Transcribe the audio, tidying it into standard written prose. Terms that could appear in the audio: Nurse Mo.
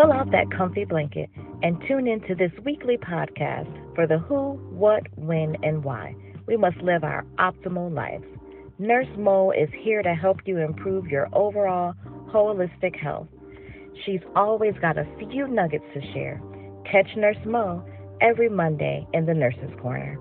Pull out that comfy blanket and tune into this weekly podcast for the who, what, when, and why. We must live our optimal lives. Nurse Mo is here to help you improve your overall holistic health. She's always got a few nuggets to share. Catch Nurse Mo every Monday in the Nurses Corner.